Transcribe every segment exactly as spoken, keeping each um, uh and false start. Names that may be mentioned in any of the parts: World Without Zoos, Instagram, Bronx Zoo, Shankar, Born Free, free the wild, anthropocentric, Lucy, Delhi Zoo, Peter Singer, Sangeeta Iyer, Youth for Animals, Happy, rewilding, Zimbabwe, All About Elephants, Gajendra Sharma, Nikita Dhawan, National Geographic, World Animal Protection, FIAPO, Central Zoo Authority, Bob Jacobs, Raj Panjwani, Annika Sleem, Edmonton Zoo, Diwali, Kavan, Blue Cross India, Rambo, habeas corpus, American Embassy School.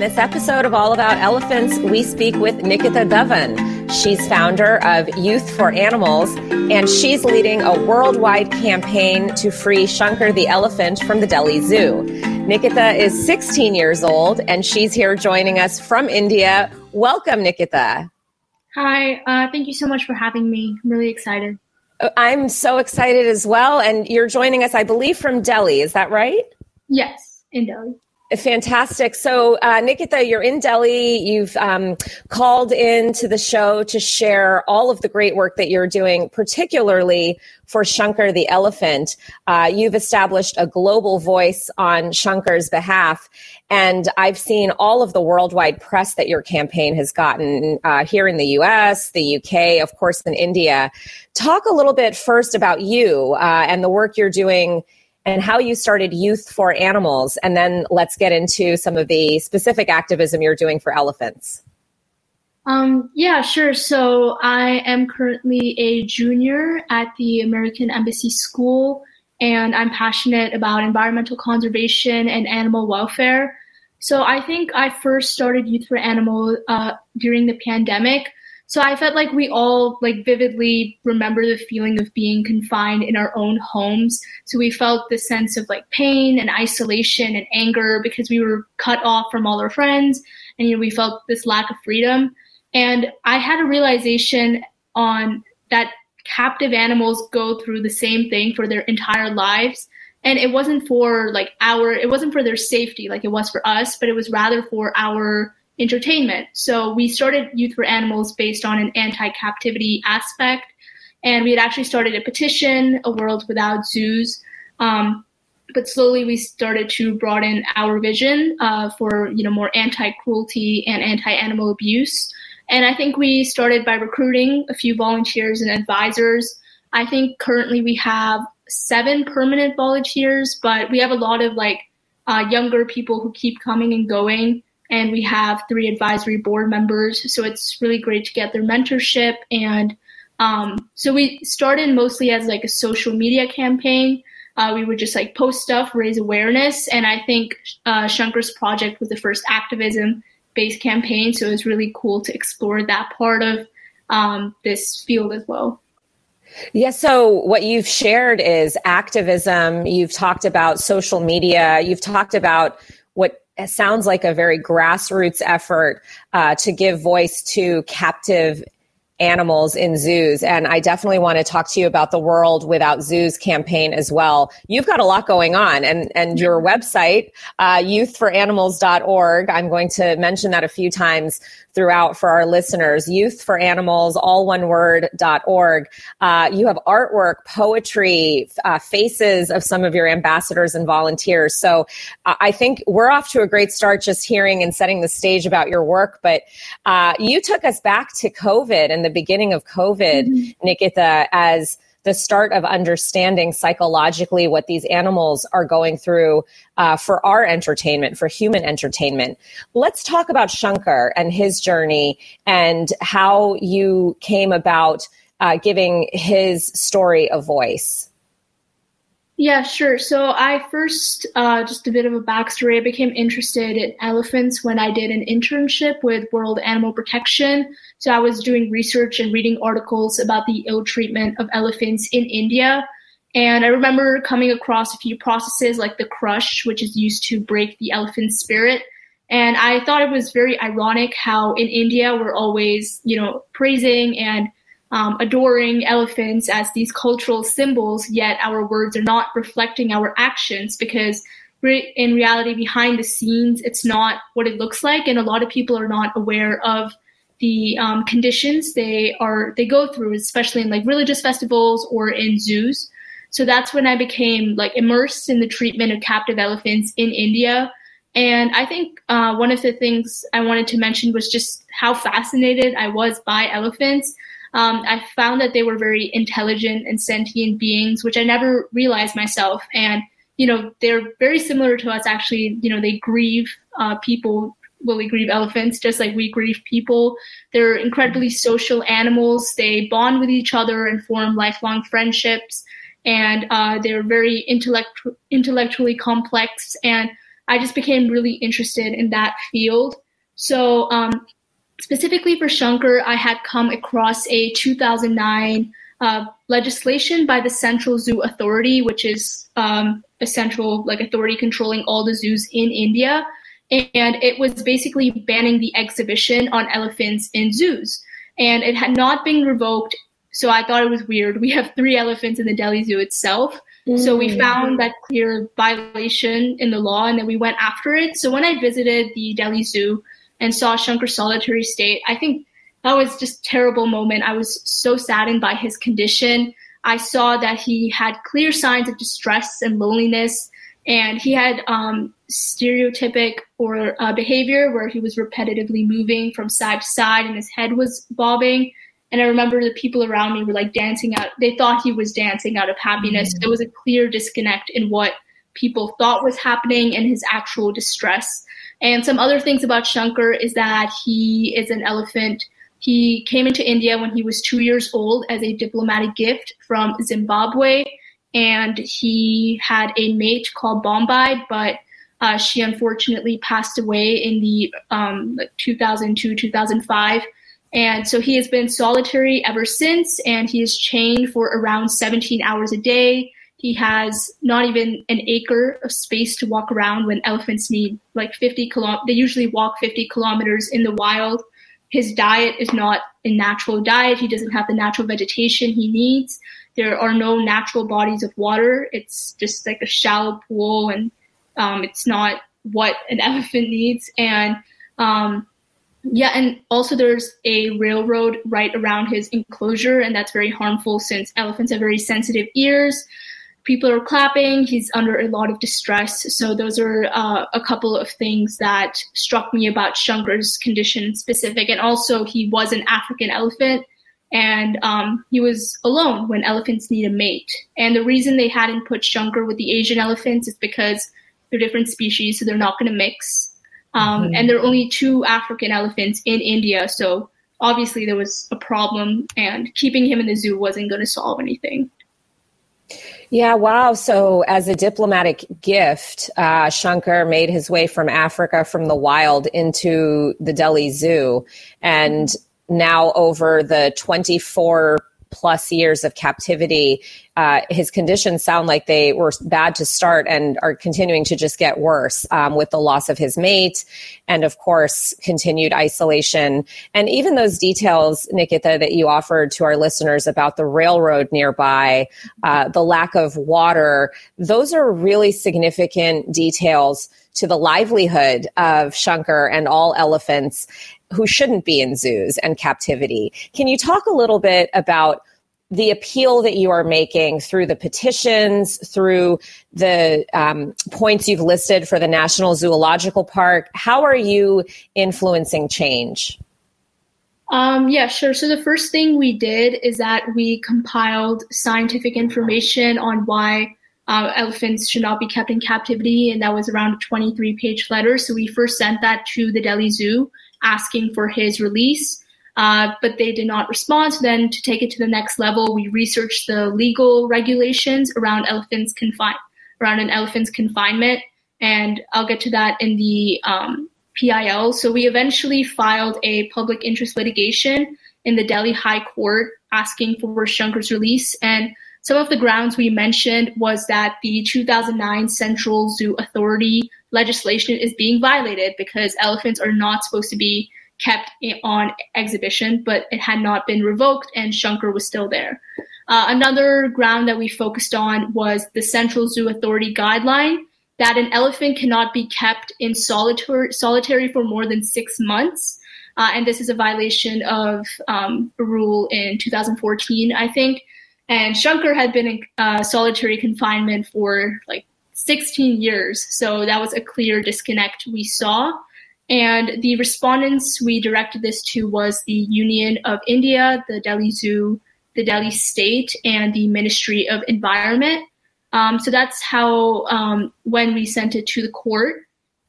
In this episode of All About Elephants, we speak with Nikita Dhawan. She's founder of Youth for Animals, and she's leading a worldwide campaign to free Shankar the elephant from the Delhi Zoo. Nikita is sixteen years old, and she's here joining us from India. Welcome, Nikita. Hi, uh, thank you so much for having me. I'm really excited. I'm so excited as well. And you're joining us, I believe, from Delhi. Is that right? Yes, in Delhi. Fantastic. So, uh, Nikita, you're in Delhi. You've um, called in to the show to share all of the great work that you're doing, particularly for Shankar the elephant. Uh, you've established a global voice on Shankar's behalf. And I've seen all of the worldwide press that your campaign has gotten uh, here in the U S, the U K, of course, in India. Talk a little bit first about you uh, and the work you're doing and how you started Youth for Animals, and then let's get into some of the specific activism you're doing for elephants. Um, yeah, sure. So I am currently a junior at the American Embassy School, and I'm passionate about environmental conservation and animal welfare. So I think I first started Youth for Animals uh, during the pandemic. So I felt like we all like vividly remember the feeling of being confined in our own homes. So we felt this sense of like pain and isolation and anger because we were cut off from all our friends. And, you know, we felt this lack of freedom. And I had a realization on that captive animals go through the same thing for their entire lives. And it wasn't for like our, it wasn't for their safety like it was for us, but it was rather for our entertainment. So we started Youth for Animals based on an anti-captivity aspect, and we had actually started a petition, a World Without Zoos, um, but slowly we started to broaden our vision uh, for, you know, more anti-cruelty and anti-animal abuse. And I think we started by recruiting a few volunteers and advisors. I think currently we have seven permanent volunteers, but we have a lot of like uh, younger people who keep coming and going. And we have three advisory board members. So it's really great to get their mentorship. And um, so we started mostly as like a social media campaign. Uh, we would just like post stuff, raise awareness. And I think uh, Shankar's project was the first activism-based campaign. So it was really cool to explore that part of um, this field as well. Yeah, so what you've shared is activism. You've talked about social media. You've talked about what it sounds like a very grassroots effort uh, to give voice to captive animals in zoos. And I definitely want to talk to you about the World Without Zoos campaign as well. You've got a lot going on, and, and your website, uh, youth for animals dot org. I'm going to mention that a few times throughout for our listeners, youth for animals, all one word, dot org. Uh, you have artwork, poetry, uh, faces of some of your ambassadors and volunteers. So uh, I think we're off to a great start just hearing and setting the stage about your work. But uh, you took us back to COVID and the beginning of COVID, mm-hmm. Nikita, as the start of understanding psychologically what these animals are going through uh, for our entertainment, for human entertainment. Let's talk about Shankar and his journey and how you came about uh, giving his story a voice. Yeah, sure. So I first, uh, just a bit of a backstory, I became interested in elephants when I did an internship with World Animal Protection. So I was doing research and reading articles about the ill treatment of elephants in India. And I remember coming across a few processes like the crush, which is used to break the elephant spirit. And I thought it was very ironic how in India we're always, you know, praising and Um, adoring elephants as these cultural symbols, yet our words are not reflecting our actions because re- in reality, behind the scenes, it's not what it looks like. And a lot of people are not aware of the um, conditions they are they go through, especially in like religious festivals or in zoos. So that's when I became like immersed in the treatment of captive elephants in India. And I think uh, one of the things I wanted to mention was just how fascinated I was by elephants. Um, I found that they were very intelligent and sentient beings, which I never realized myself. And, you know, they're very similar to us, actually. You know, they grieve uh, people, well, we grieve elephants, just like we grieve people. They're incredibly social animals. They bond with each other and form lifelong friendshict. And uh, they're very intellect- intellectually complex. And I just became really interested in that field. So um, specifically for Shankar, I had come across a two thousand nine uh, legislation by the Central Zoo Authority, whiwhich is um, a central like authority controlling all the zoos in India. And it was basically banning the exhibition on elephants in zoos. And it had not been revoked, so I thought it was weird. We have three elephants in the Delhi Zoo itself. Mm. So we found that clear violation in the law, and then we went after it. So when I visited the Delhi Zoo and saw Shankar's solitary state, I think that was just a terrible moment. I was so saddened by his condition. I saw that he had clear signs of distress and loneliness, and he had um, stereotypic or uh, behavior where he was repetitively moving from side to side and his head was bobbing. And I remember the people around me were like dancing out. They thought he was dancing out of happiness. Mm-hmm. There was a clear disconnect in what people thought was happening and his actual distress. And some other things about Shankar is that he is an elephant. He came into India when he was two years old as a diplomatic gift from Zimbabwe. And he had a mate called Bombay, but uh, she unfortunately passed away in the um, two thousand two, two thousand five. And so he has been solitary ever since, and he is chained for around seventeen hours a day. He has not even an acre of space to walk around when elephants need like fifty kilometers. They usually walk fifty kilometers in the wild. His diet is not a natural diet. He doesn't have the natural vegetation he needs. There are no natural bodies of water. It's just like a shallow pool, and um, it's not what an elephant needs. And um, yeah, and also there's a railroad right around his enclosure, and that's very harmful since elephants have very sensitive ears. People are clapping. He's under a lot of distress. So those are uh, a couple of things that struck me about Shankar's condition specific. And also he was an African elephant. And um, he was alone when elephants need a mate. And the reason they hadn't put Shankar with the Asian elephants is because they're different species, so they're not going to mix. Um, mm-hmm. And there are only two African elephants in India, so obviously there was a problem, and keeping him in the zoo wasn't going to solve anything. Yeah, wow. So as a diplomatic gift, uh, Shankar made his way from Africa, from the wild, into the Delhi Zoo. And now over the twenty-four plus years of captivity, uh, his conditions sound like they were bad to start and are continuing to just get worse um, with the loss of his mate and, of course, continued isolation. And even those details, Nikita, that you offered to our listeners about the railroad nearby, uh, the lack of water, those are really significant details to the livelihood of Shankar and all elephants who shouldn't be in zoos and captivity. Can you talk a little bit about the appeal that you are making through the petitions, through the um, points you've listed for the National Zoological Park? How are you influencing change? Um, yeah, sure. So the first thing we did is that we compiled scientific information on why Uh, elephants should not be kept in captivity, and that was around a twenty-three page letter. So we first sent that to the Delhi Zoo asking for his release, uh, but they did not respond. Then to take it to the next level, we researched the legal regulations around elephants confine around an elephant's confinement, and I'll get to that in the um, P I L. So we eventually filed a public interest litigation in the Delhi High Court asking for Shankar's release. And some of the grounds we mentioned was that the two thousand nine Central Zoo Authority legislation is being violated because elephants are not supposed to be kept on exhibition, but it had not been revoked and Shankar was still there. Uh, another ground that we focused on was the Central Zoo Authority guideline that an elephant cannot be kept in solitary, solitary for more than six months. Uh, and this is a violation of um, a rule in two thousand fourteen, I think. And Shankar had been in uh, solitary confinement for like sixteen years. So that was a clear disconnect we saw. And the respondents we directed this to was the Union of India, the Delhi Zoo, the Delhi State, and the Ministry of Environment. Um, so that's how, um, when we sent it to the court.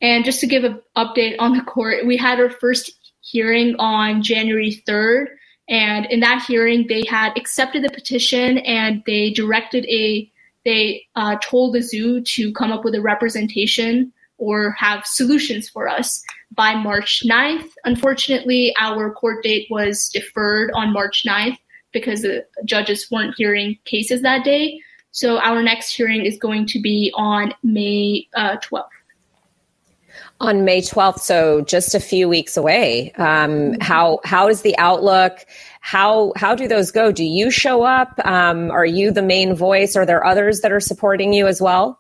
And just to give an update on the court, we had our first hearing on January third. And in that hearing, they had accepted the petition, and they directed a, they uh, told the zoo to come up with a representation or have solutions for us by March ninth. Unfortunately, our court date was deferred on March ninth because the judges weren't hearing cases that day. So our next hearing is going to be on May uh, twelfth. On May twelfth, so just a few weeks away. Um, how how is the outlook? How how do those go? Do you show up? Um, are you the main voice? Are there others that are supporting you as well?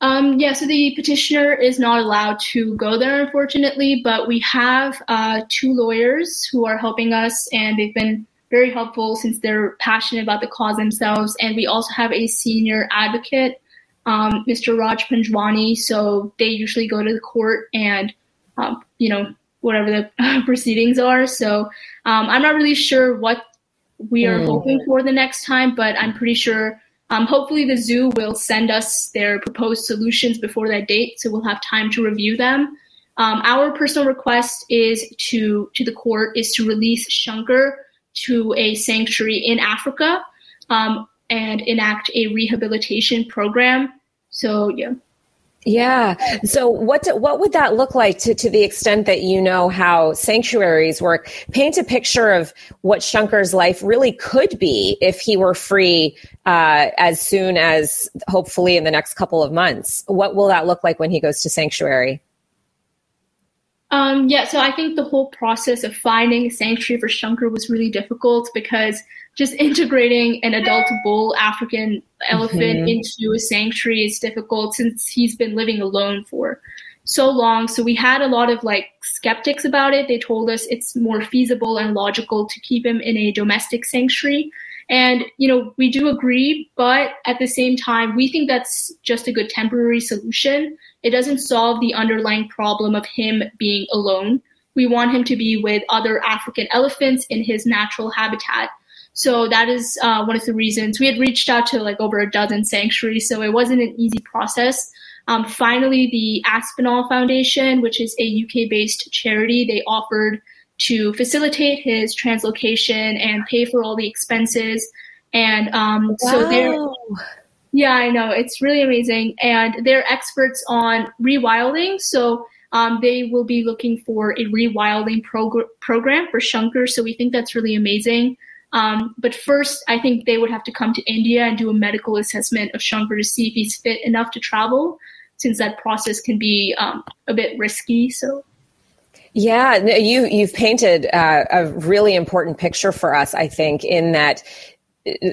Um, yeah, so the petitioner is not allowed to go there, unfortunately, but we have uh, two lawyers who are helping us, and they've been very helpful since they're passionate about the cause themselves. And we also have a senior advocate, um, Mister Raj Panjwani. So they usually go to the court and, um, you know, whatever the proceedings are. So um, I'm not really sure what we are mm. hoping for the next time, but I'm pretty sure um, hopefully the zoo will send us their proposed solutions before that date. So we'll have time to review them. Um, our personal request is to, to the court is to release Shankar to a sanctuary in Africa um, and enact a rehabilitation program. So, yeah. Yeah. So what do, what would that look like to, to the extent that you know how sanctuaries work? Paint a picture of what Shankar's life really could be if he were free uh, as soon as hopefully in the next couple of months. What will that look like when he goes to sanctuary? Um, yeah, so I think the whole process of finding a sanctuary for Shankar was really difficult because just integrating an adult bull African elephant mm-hmm. into a sanctuary is difficult since he's been living alone for so long. So we had a lot of like skeptics about it. They told us it's more feasible and logical to keep him in a domestic sanctuary. And, you know, we do agree, but at the same time, we think that's just a good temporary solution. It doesn't solve the underlying problem of him being alone. We want him to be with other African elephants in his natural habitat. So that is uh, one of the reasons. We had reached out to like over a dozen sanctuaries, so it wasn't an easy process. Um, finally, the Aspinall Foundation, which is a U K-based charity, they offered to facilitate his translocation and pay for all the expenses. And um, wow. so they're... Yeah, I know. It's really amazing. And they're experts on rewilding. So um, they will be looking for a rewilding prog- program for Shankar. So we think that's really amazing. Um, but first, I think they would have to come to India and do a medical assessment of Shankar to see if he's fit enough to travel, since that process can be um, a bit risky. So. Yeah, you, you've painted uh, a really important picture for us, I think, in that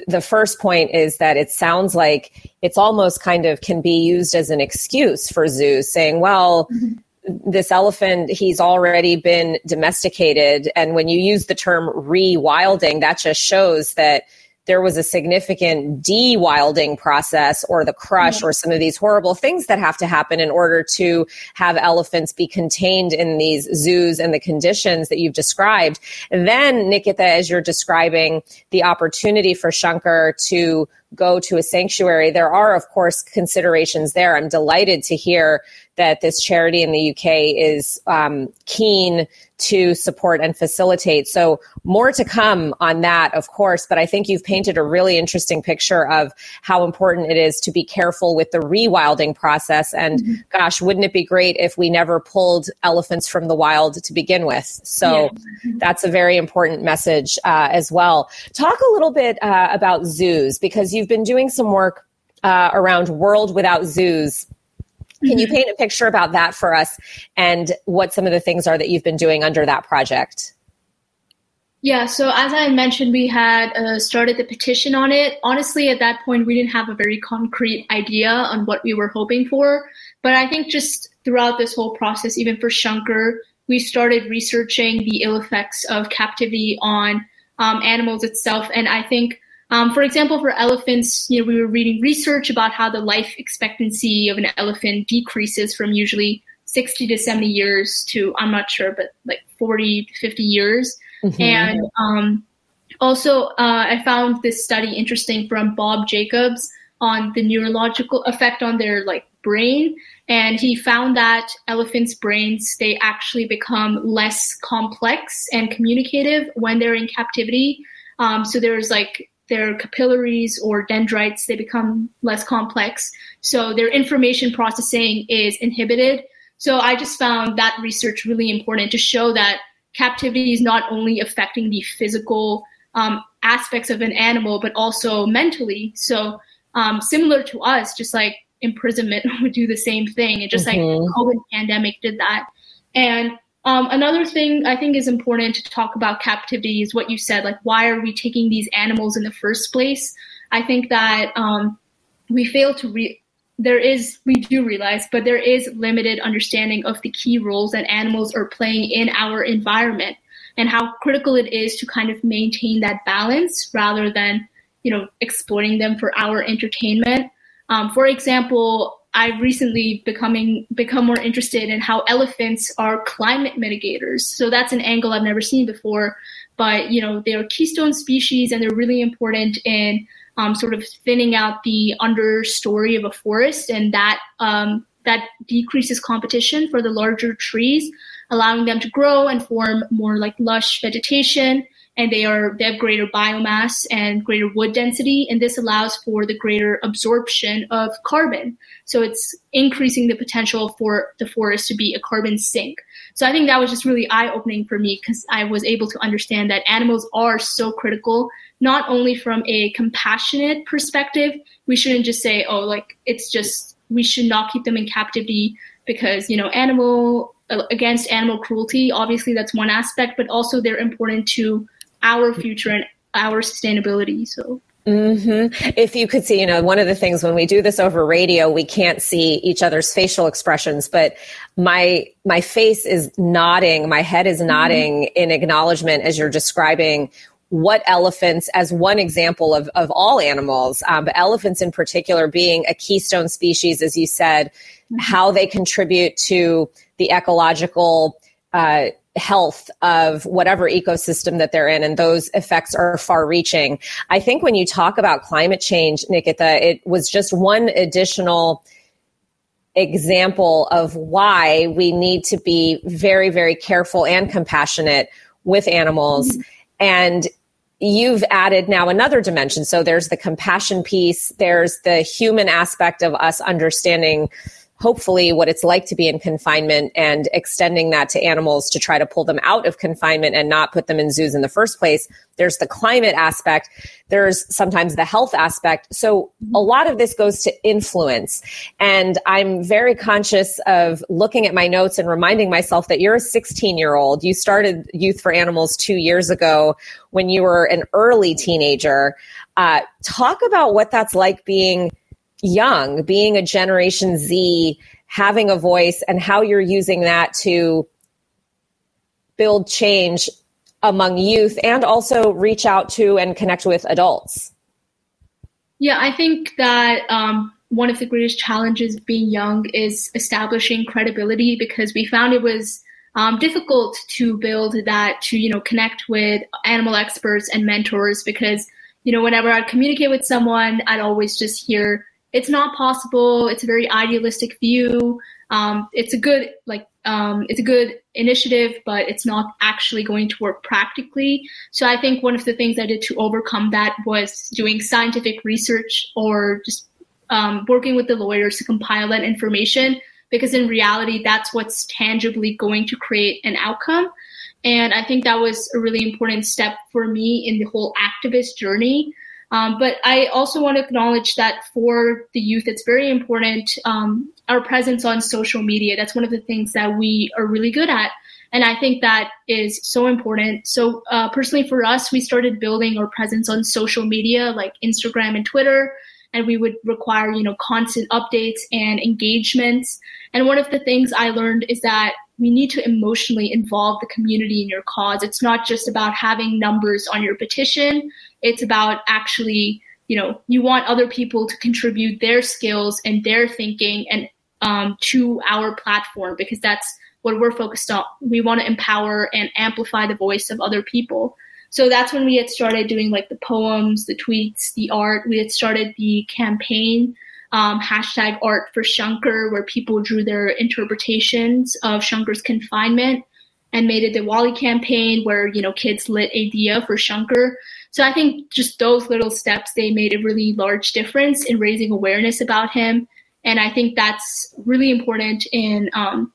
the first point is that it sounds like it's almost kind of can be used as an excuse for zoos saying, well, mm-hmm. this elephant, he's already been domesticated. And when you use the term rewilding, that just shows that there was a significant de-wilding process or the crush mm-hmm. or some of these horrible things that have to happen in order to have elephants be contained in these zoos and the conditions that you've described. And then, Nikita, as you're describing the opportunity for Shankar to go to a sanctuary, there are, of course, considerations there. I'm delighted to hear that this charity in the U K is um, keen to support and facilitate. So more to come on that, of course, but I think you've painted a really interesting picture of how important it is to be careful with the rewilding process. And mm-hmm. gosh, wouldn't it be great if we never pulled elephants from the wild to begin with? So yeah. that's a very important message uh, as well. Talk a little bit uh, about zoos, because you've been doing some work uh, around World Without Zoos. Can you paint a picture about that for us and what some of the things are that you've been doing under that project? Yeah, so as I mentioned, we had uh, started the petition on it. Honestly, at that point, we didn't have a very concrete idea on what we were hoping for. But I think just throughout this whole process, even for Shankar, we started researching the ill effects of captivity on um, animals itself. And I think Um, for example, for elephants, you know, we were reading research about how the life expectancy of an elephant decreases from usually sixty to seventy years to, I'm not sure, but like forty to fifty years. Mm-hmm. And um, also, uh, I found this study interesting from Bob Jacobs on the neurological effect on their like brain. And he found that elephants' brains, they actually become less complex and communicative when they're in captivity. Um, so there's like their capillaries or dendrites, they become less complex. So their information processing is inhibited. So I just found that research really important to show that captivity is not only affecting the physical um, aspects of an animal, but also mentally. So um, similar to us, just like imprisonment would do the same thing. And just mm-hmm. like the COVID pandemic did that. And um, another thing I think is important to talk about captivity is what you said, like, why are we taking these animals in the first place? I think that um, we fail to re- there is, we do realize, but there is limited understanding of the key roles that animals are playing in our environment and how critical it is to kind of maintain that balance rather than, you know, exploiting them for our entertainment. Um, for example, I've recently becoming become more interested in how elephants are climate mitigators. So that's an angle I've never seen before. But, you know, they're keystone species and they're really important in um, sort of thinning out the understory of a forest. And that um, that decreases competition for the larger trees, allowing them to grow and form more like lush vegetation. And they are they have greater biomass and greater wood density, and this allows for the greater absorption of carbon. So it's increasing the potential for the forest to be a carbon sink. So I think that was just really eye-opening for me because I was able to understand that animals are so critical, not only from a compassionate perspective. We shouldn't just say, oh, like, it's just, we should not keep them in captivity because, you know, animal against animal cruelty, obviously that's one aspect, but also they're important to our future and our sustainability. So mm-hmm. if you could see, you know, one of the things when we do this over radio, we can't see each other's facial expressions, but my my face is nodding, my head is nodding mm-hmm. in acknowledgement as you're describing what elephants, as one example of, of all animals, um, but elephants in particular being a keystone species, as you said, mm-hmm. how they contribute to the ecological uh health of whatever ecosystem that they're in, and those effects are far-reaching. I think when you talk about climate change, Nikita, it was just one additional example of why we need to be very, very careful and compassionate with animals. Mm-hmm. And you've added now another dimension. So there's the compassion piece, there's the human aspect of us understanding hopefully what it's like to be in confinement and extending that to animals to try to pull them out of confinement and not put them in zoos in the first place. There's the climate aspect. There's sometimes the health aspect. So a lot of this goes to influence. And I'm very conscious of looking at my notes and reminding myself that you're a sixteen-year-old. You started Youth for Animals two years ago when you were an early teenager. Uh, talk about what that's like being young, being a Generation Z, having a voice, and how you're using that to build change among youth and also reach out to and connect with adults. Yeah, I think that um, one of the greatest challenges of being young is establishing credibility, because we found it was um, difficult to build that, to, you know, connect with animal experts and mentors, because, you know, whenever I communicate with someone, I'd always just hear, it's not possible. It's a very idealistic view. Um, it's a good, like, um, it's a good initiative, but it's not actually going to work practically. So I think one of the things I did to overcome that was doing scientific research or just um, working with the lawyers to compile that information, because in reality, that's what's tangibly going to create an outcome. And I think that was a really important step for me in the whole activist journey. Um, but I also want to acknowledge that for the youth, it's very important, um, our presence on social media. That's one of the things that we are really good at. And I think that is so important. So uh, personally for us, we started building our presence on social media like Instagram and Twitter. And we would require, you know, constant updates and engagements. And one of the things I learned is that we need to emotionally involve the community in your cause. It's not just about having numbers on your petition. It's about actually, you know, you want other people to contribute their skills and their thinking and um, to our platform, because that's what we're focused on. We want to empower and amplify the voice of other people. So that's when we had started doing like the poems, the tweets, the art. We had started the campaign, um, hashtag art for Shankar, where people drew their interpretations of Shankar's confinement, and made a Diwali campaign where, you know, kids lit a diya for Shankar. So I think just those little steps, they made a really large difference in raising awareness about him. And I think that's really important in um,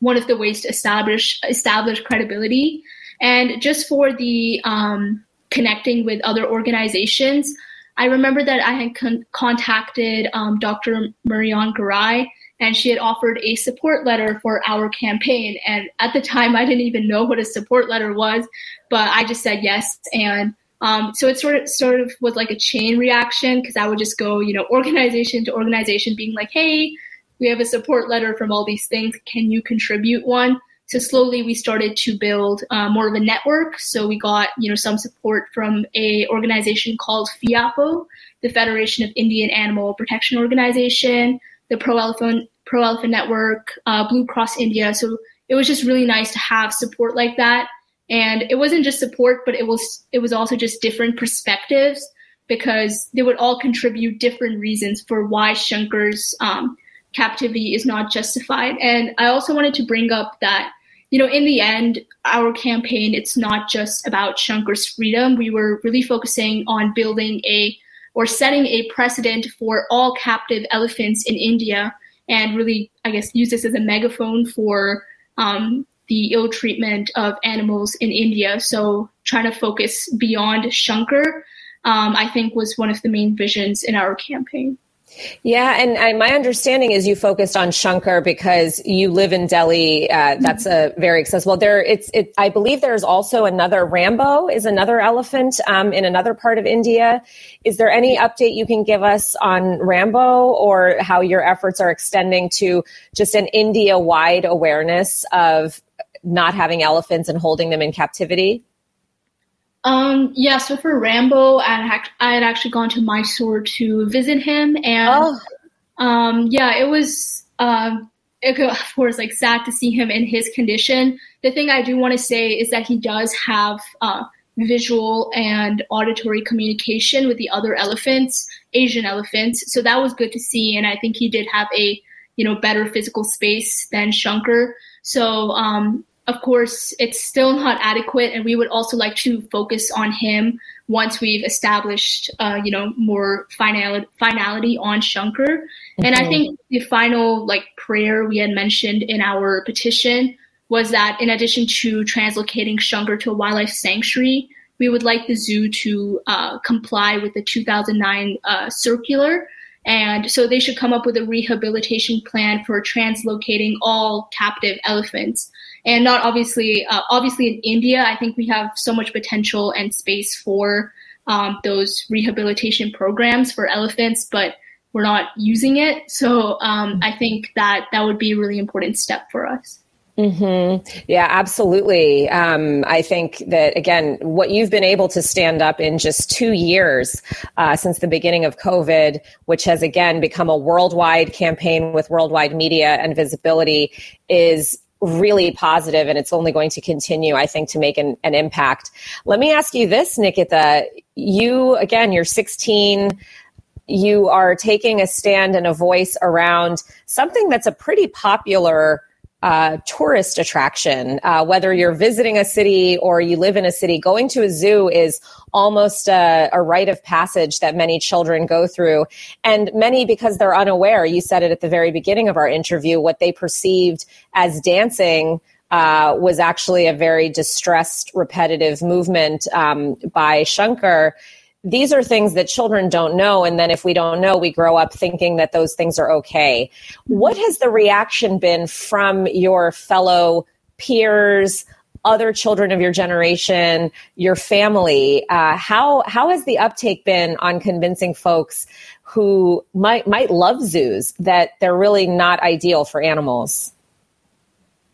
one of the ways to establish establish credibility. And just for the um, connecting with other organizations, I remember that I had con- contacted um, Doctor Marianne Garay, and she had offered a support letter for our campaign. And at the time, I didn't even know what a support letter was, but I just said yes. And um, so it sort of sort of was like a chain reaction, because I would just go, you know, organization to organization being like, hey, we have a support letter from all these things. Can you contribute one? So slowly we started to build uh, more of a network. So we got, you know, some support from a organization called FIAPO, the Federation of Indian Animal Protection Organization, the Pro Elephant, Pro Elephant Network, uh, Blue Cross India. So it was just really nice to have support like that. And it wasn't just support, but it was it was also just different perspectives, because they would all contribute different reasons for why Shankar's um, captivity is not justified. And I also wanted to bring up that, you know, in the end, our campaign, it's not just about Shankar's freedom. We were really focusing on building a or setting a precedent for all captive elephants in India, and really, I guess, use this as a megaphone for um, the ill treatment of animals in India. So trying to focus beyond Shankar, um, I think, was one of the main visions in our campaign. Yeah. And I, my understanding is you focused on Shankar because you live in Delhi. Uh, that's a very accessible there. It's, it, I believe there's also another Rambo is another elephant um, in another part of India. Is there any update you can give us on Rambo, or how your efforts are extending to just an India wide awareness of not having elephants and holding them in captivity? Um, yeah, so for Rambo, I had, I had actually gone to Mysore to visit him, and oh. um, yeah, it was, uh, it, of course, like, sad to see him in his condition. The thing I do want to say is that he does have uh, visual and auditory communication with the other elephants, Asian elephants, so that was good to see, and I think he did have a, you know, better physical space than Shankar, so, um, of course, it's still not adequate, and we would also like to focus on him once we've established, uh, you know, more final- finality on Shankar. Mm-hmm. And I think the final, like, prayer we had mentioned in our petition was that in addition to translocating Shankar to a wildlife sanctuary, we would like the zoo to uh, comply with the two thousand nine uh, circular. And so they should come up with a rehabilitation plan for translocating all captive elephants. And not obviously, uh, obviously in India, I think we have so much potential and space for um, those rehabilitation programs for elephants, but we're not using it. So um, I think that that would be a really important step for us. Mm-hmm. Yeah, absolutely. Um, I think that, again, what you've been able to stand up in just two years uh, since the beginning of COVID, which has, again, become a worldwide campaign with worldwide media and visibility, is really positive, and it's only going to continue, I think, to make an, an impact. Let me ask you this, Nikita. You, again, you're sixteen. You are taking a stand and a voice around something that's a pretty popular Uh, tourist attraction, uh, whether you're visiting a city or you live in a city. Going to a zoo is almost a, a rite of passage that many children go through, and many, because they're unaware, you said it at the very beginning of our interview, what they perceived as dancing uh, was actually a very distressed, repetitive movement um, by Shankar. These are things that children don't know. And then if we don't know, we grow up thinking that those things are okay. What has the reaction been from your fellow peers, other children of your generation, your family? Uh, how how has the uptake been on convincing folks who might might love zoos that they're really not ideal for animals?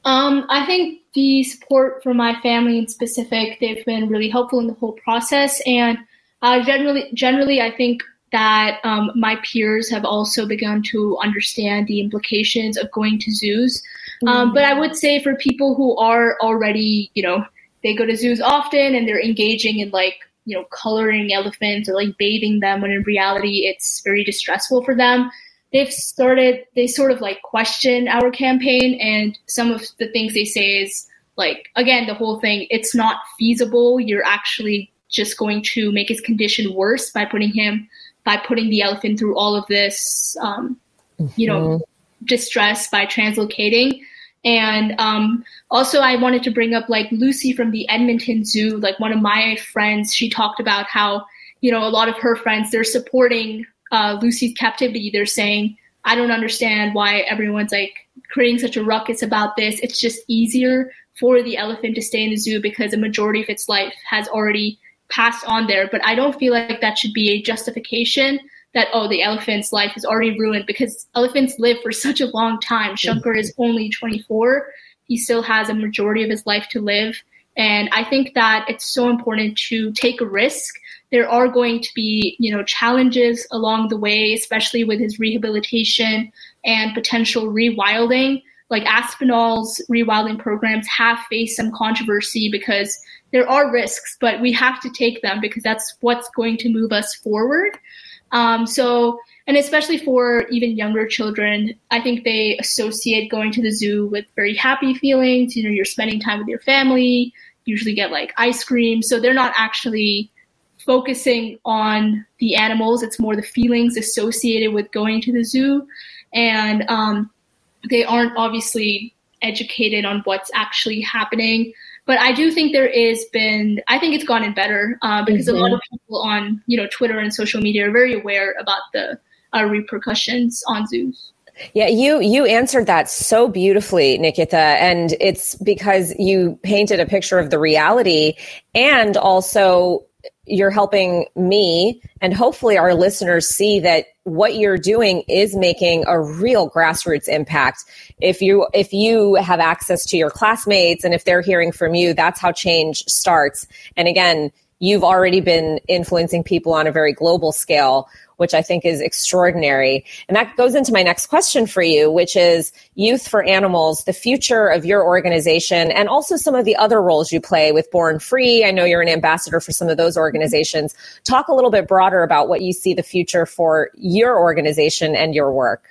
Um, I think the support from my family in specific, they've been really helpful in the whole process. And Uh, generally, generally, I think that um, my peers have also begun to understand the implications of going to zoos. Mm-hmm. Um, but I would say for people who are already, you know, they go to zoos often and they're engaging in, like, you know, coloring elephants or, like, bathing them, when in reality it's very distressful for them. They've started, they sort of, like, question our campaign, and some of the things they say is, like, again, the whole thing, it's not feasible. You're actually just going to make his condition worse by putting him, by putting the elephant through all of this, um, mm-hmm. you know, distress by translocating. And um, also I wanted to bring up like Lucy from the Edmonton Zoo, like one of my friends, she talked about how, you know, a lot of her friends, they're supporting uh, Lucy's captivity. They're saying, I don't understand why everyone's like creating such a ruckus about this. It's just easier for the elephant to stay in the zoo because a majority of its life has already passed on there. But I don't feel like that should be a justification that, oh, the elephant's life is already ruined, because elephants live for such a long time. Shankar is only twenty-four. He still has a majority of his life to live. And I think that it's so important to take a risk. There are going to be, you know, challenges along the way, especially with his rehabilitation and potential rewilding. Like Aspinall's rewilding programs have faced some controversy because there are risks, but we have to take them because that's what's going to move us forward. Um, so, and especially for even younger children, I think they associate going to the zoo with very happy feelings. You know, you're spending time with your family, usually get like ice cream. So they're not actually focusing on the animals. It's more the feelings associated with going to the zoo. And, um, they aren't obviously educated on what's actually happening. But I do think there is been, I think it's gone in better uh, because mm-hmm. a lot of people on, you know, Twitter and social media are very aware about the uh, repercussions on zoos. Yeah, you you answered that so beautifully, Nikita. And it's because you painted a picture of the reality, and also you're helping me and hopefully our listeners see that what you're doing is making a real grassroots impact. If you if you have access to your classmates and if they're hearing from you, that's how change starts. And again, you've already been influencing people on a very global scale, which I think is extraordinary. And that goes into my next question for you, which is Youth for Animals, the future of your organization, and also some of the other roles you play with Born Free. I know you're an ambassador for some of those organizations. Talk a little bit broader about what you see the future for your organization and your work.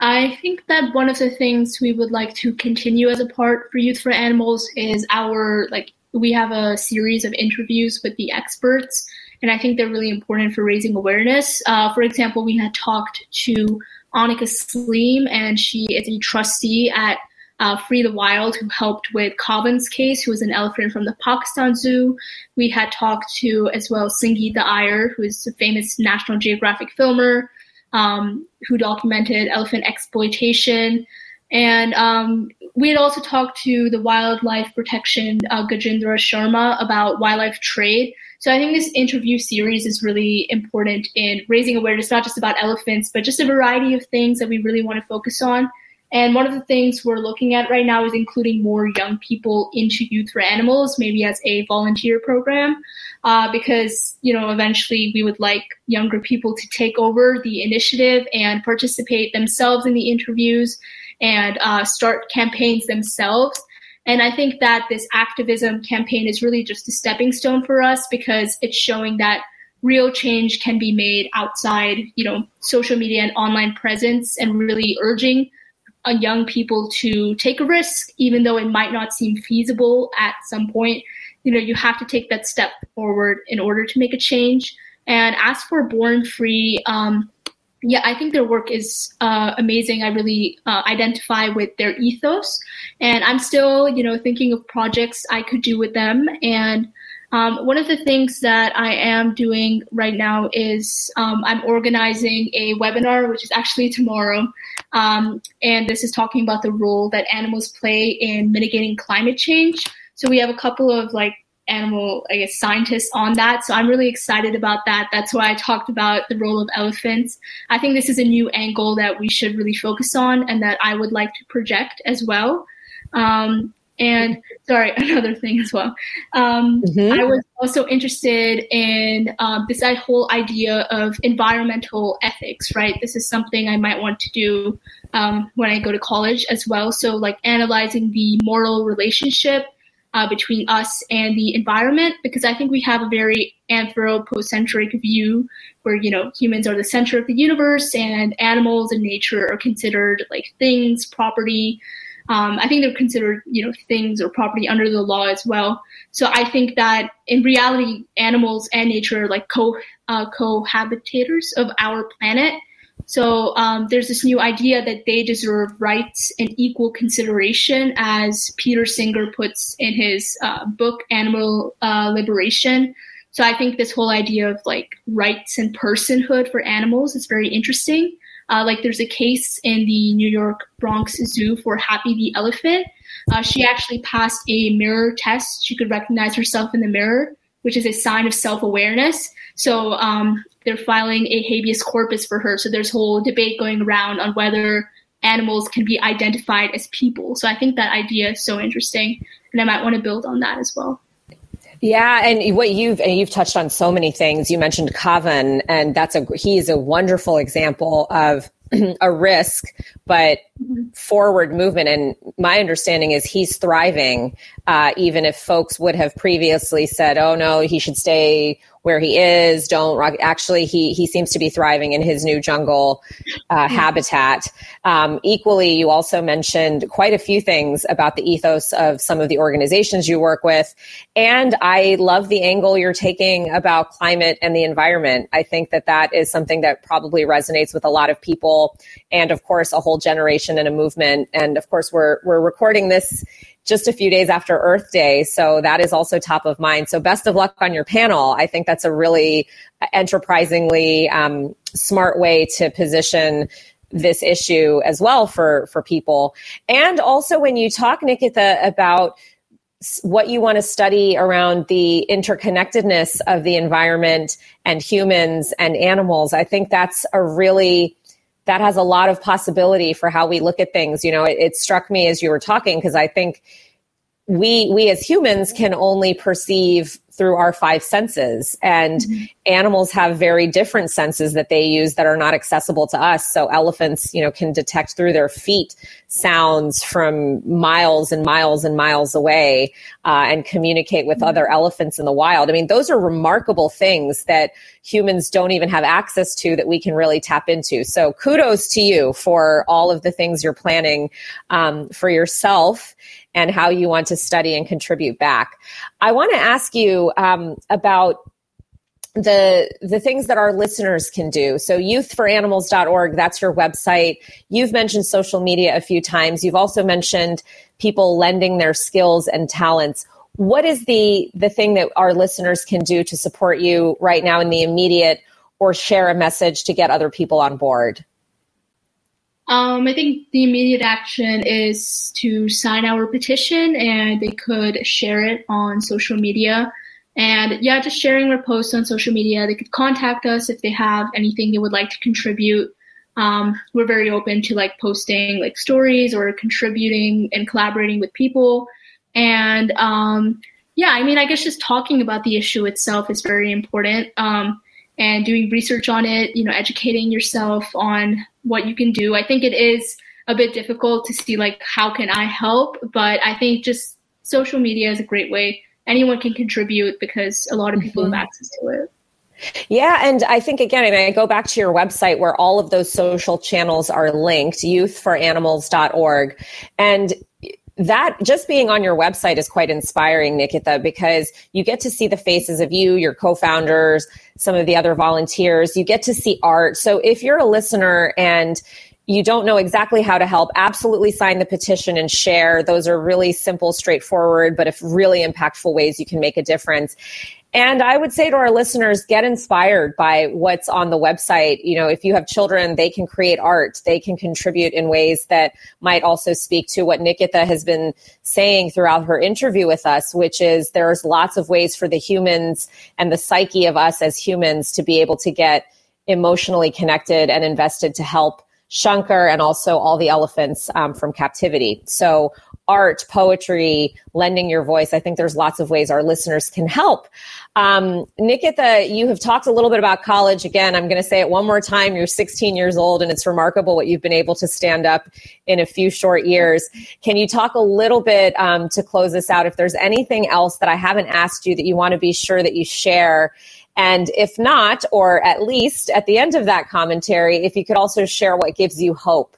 I think that one of the things we would like to continue as a part for Youth for Animals is our, like, we have a series of interviews with the experts, and I think they're really important for raising awareness. Uh, for example, we had talked to Annika Sleem, and she is a trustee at uh, Free the Wild, who helped with Kavan's case, who was an elephant from the Pakistan Zoo. We had talked to, as well, Sangeeta Iyer, who is a famous National Geographic filmer, um, who documented elephant exploitation. And um, we had also talked to the wildlife protection, uh, Gajendra Sharma, about wildlife trade. So I think this interview series is really important in raising awareness, not just about elephants, but just a variety of things that we really want to focus on. And one of the things we're looking at right now is including more young people into Youth for Animals, maybe as a volunteer program, uh, because, you know, eventually we would like younger people to take over the initiative and participate themselves in the interviews and uh, start campaigns themselves. And I think that this activism campaign is really just a stepping stone for us, because it's showing that real change can be made outside, you know, social media and online presence, and really urging uh, young people to take a risk, even though it might not seem feasible at some point. You know, you have to take that step forward in order to make a change. And as for Born Free, um, yeah, I think their work is uh, amazing. I really uh, identify with their ethos, and I'm still, you know, thinking of projects I could do with them. And um, one of the things that I am doing right now is um, I'm organizing a webinar, which is actually tomorrow. Um, and this is talking about the role that animals play in mitigating climate change. So we have a couple of like animal, I guess, scientists on that. So I'm really excited about that. That's why I talked about the role of elephants. I think this is a new angle that we should really focus on, and that I would like to project as well. Um, and sorry, another thing as well. Um, mm-hmm. I was also interested in um, this whole idea of environmental ethics, right? This is something I might want to do um, when I go to college as well. So like analyzing the moral relationship Uh, between us and the environment, because I think we have a very anthropocentric view where, you know, humans are the center of the universe and animals and nature are considered like things, property. Um, I think they're considered, you know, things or property under the law as well. So I think that in reality, animals and nature are like co uh, cohabitators of our planet. So um, there's this new idea that they deserve rights and equal consideration, as Peter Singer puts in his uh, book, Animal uh, Liberation. So I think this whole idea of like rights and personhood for animals is very interesting. Uh, like there's a case in the New York Bronx Zoo for Happy the elephant. Uh, she actually passed a mirror test. She could recognize herself in the mirror, which is a sign of self-awareness. So um, they're filing a habeas corpus for her. So there's whole debate going around on whether animals can be identified as people. So I think that idea is so interesting, and I might want to build on that as well. Yeah, and what you've and you've touched on so many things. You mentioned Kavan, and that's a he is a wonderful example of a risk, but forward movement. And my understanding is he's thriving, uh, even if folks would have previously said, "Oh no, he should stay where he is." Don't rock. Actually, he he seems to be thriving in his new jungle uh, habitat. Um, equally, you also mentioned quite a few things about the ethos of some of the organizations you work with, and I love the angle you're taking about climate and the environment. I think that that is something that probably resonates with a lot of people. And of course, a whole generation and a movement. And of course, we're we're recording this just a few days after Earth Day. So that is also top of mind. So best of luck on your panel. I think that's a really enterprisingly um, smart way to position this issue as well for, for people. And also when you talk, Nikita, about what you want to study around the interconnectedness of the environment and humans and animals, I think that's a really... that has a lot of possibility for how we look at things. You know, it, it struck me as you were talking, because I think we we as humans can only perceive through our five senses, and mm-hmm. animals have very different senses that they use that are not accessible to us. So elephants, you know, can detect through their feet sounds from miles and miles and miles away uh, and communicate with mm-hmm. other elephants in the wild. I mean, those are remarkable things that humans don't even have access to that we can really tap into. So kudos to you for all of the things you're planning um, for yourself and how you want to study and contribute back. I want to ask you um, about the the things that our listeners can do. So youth for animals dot org, that's your website. You've mentioned social media a few times. You've also mentioned people lending their skills and talents. What is the the thing that our listeners can do to support you right now in the immediate, or share a message to get other people on board? Um, I think the immediate action is to sign our petition, and they could share it on social media. And yeah, just sharing our posts on social media. They could contact us if they have anything they would like to contribute. Um, we're very open to like posting like stories or contributing and collaborating with people. And um, yeah, I mean, I guess just talking about the issue itself is very important. Um, and doing research on it, you know, educating yourself on what you can do. I think it is a bit difficult to see, like, how can I help? But I think just social media is a great way. Anyone can contribute because a lot of people mm-hmm. have access to it. Yeah. And I think, again, I mean, I go back to your website where all of those social channels are linked, youth for animals dot org. And that just being on your website is quite inspiring, Nikita, because you get to see the faces of you, your co-founders, some of the other volunteers, you get to see art. So if you're a listener and you don't know exactly how to help, absolutely sign the petition and share. Those are really simple, straightforward, but if really impactful ways you can make a difference. And I would say to our listeners, get inspired by what's on the website. You know, if you have children, they can create art. They can contribute in ways that might also speak to what Nikita has been saying throughout her interview with us, which is there's lots of ways for the humans and the psyche of us as humans to be able to get emotionally connected and invested to help Shankar and also all the elephants um, from captivity. So art, poetry, lending your voice. I think there's lots of ways our listeners can help. Um, Nikita, you have talked a little bit about college. Again, I'm going to say it one more time. You're sixteen years old, and it's remarkable what you've been able to stand up in a few short years. Can you talk a little bit um, to close this out, if there's anything else that I haven't asked you that you want to be sure that you share? And if not, or at least at the end of that commentary, if you could also share what gives you hope.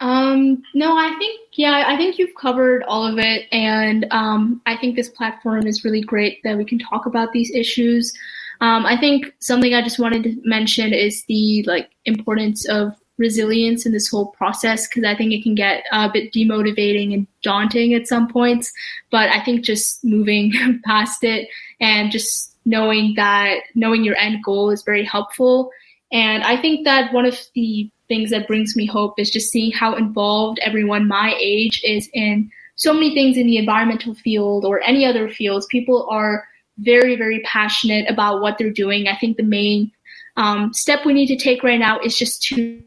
Um. Um, no, I think, yeah, I think you've covered all of it. And um, I think this platform is really great that we can talk about these issues. Um, I think something I just wanted to mention is the like importance of resilience in this whole process, because I think it can get a bit demotivating and daunting at some points. But I think just moving past it and just knowing that knowing your end goal is very helpful. And I think that one of the things that brings me hope is just seeing how involved everyone my age is in so many things in the environmental field or any other fields. People are very, very passionate about what they're doing. I think the main um, step we need to take right now is just to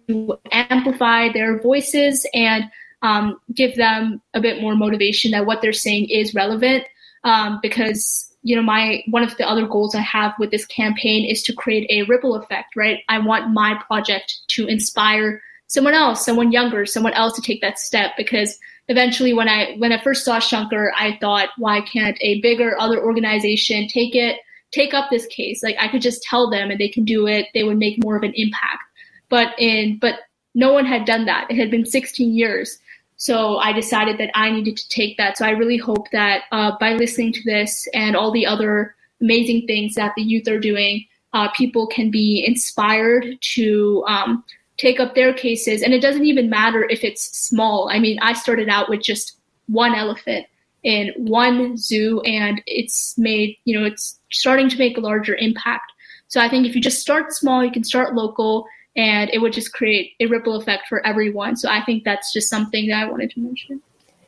amplify their voices and um, give them a bit more motivation that what they're saying is relevant. Um, because, you know, my one of the other goals I have with this campaign is to create a ripple effect, right? I want my project to inspire someone else, someone younger, someone else to take that step. Because eventually, when I when I first saw Shankar, I thought, why can't a bigger other organization take it, take up this case? Like, I could just tell them and they can do it. They would make more of an impact. But in but no one had done that. It had been sixteen years. So I decided that I needed to take that. So I really hope that uh, by listening to this and all the other amazing things that the youth are doing, uh, people can be inspired to um, take up their cases. And it doesn't even matter if it's small. I mean, I started out with just one elephant in one zoo, and it's made, you know, it's starting to make a larger impact. So I think if you just start small, you can start local, and it would just create a ripple effect for everyone. So I think that's just something that I wanted to mention.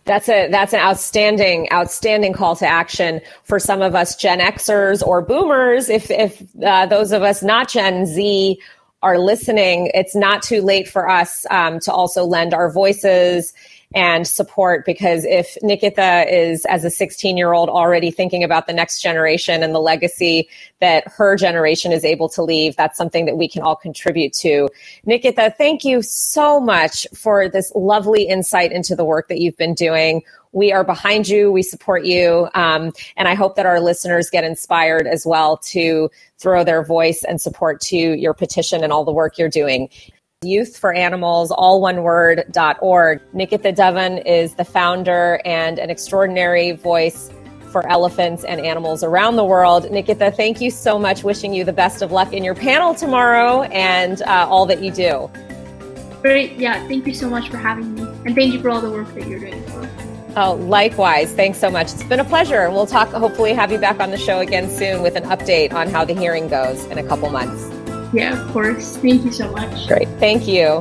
That's a that's an outstanding, outstanding call to action for some of us Gen Xers or boomers. If, if uh, those of us not Gen Z are listening, it's not too late for us um, to also lend our voices and support, because if Nikita is, as a sixteen-year-old, already thinking about the next generation and the legacy that her generation is able to leave, that's something that we can all contribute to. Nikita, thank you so much for this lovely insight into the work that you've been doing. We are behind you. We support you. Um, and I hope that our listeners get inspired as well to throw their voice and support to your petition and all the work you're doing. Youth for Animals, all one word, dot org. Nikita Dhawan is the founder and an extraordinary voice for elephants and animals around the world. Nikita, thank you so much. Wishing you the best of luck in your panel tomorrow and uh, all that you do. Great. Yeah, thank you so much for having me. And thank you for all the work that you're doing. Oh, likewise. Thanks so much. It's been a pleasure. And we'll talk, hopefully have you back on the show again soon with an update on how the hearing goes in a couple months. Yeah, of course. Thank you so much. Great. Thank you.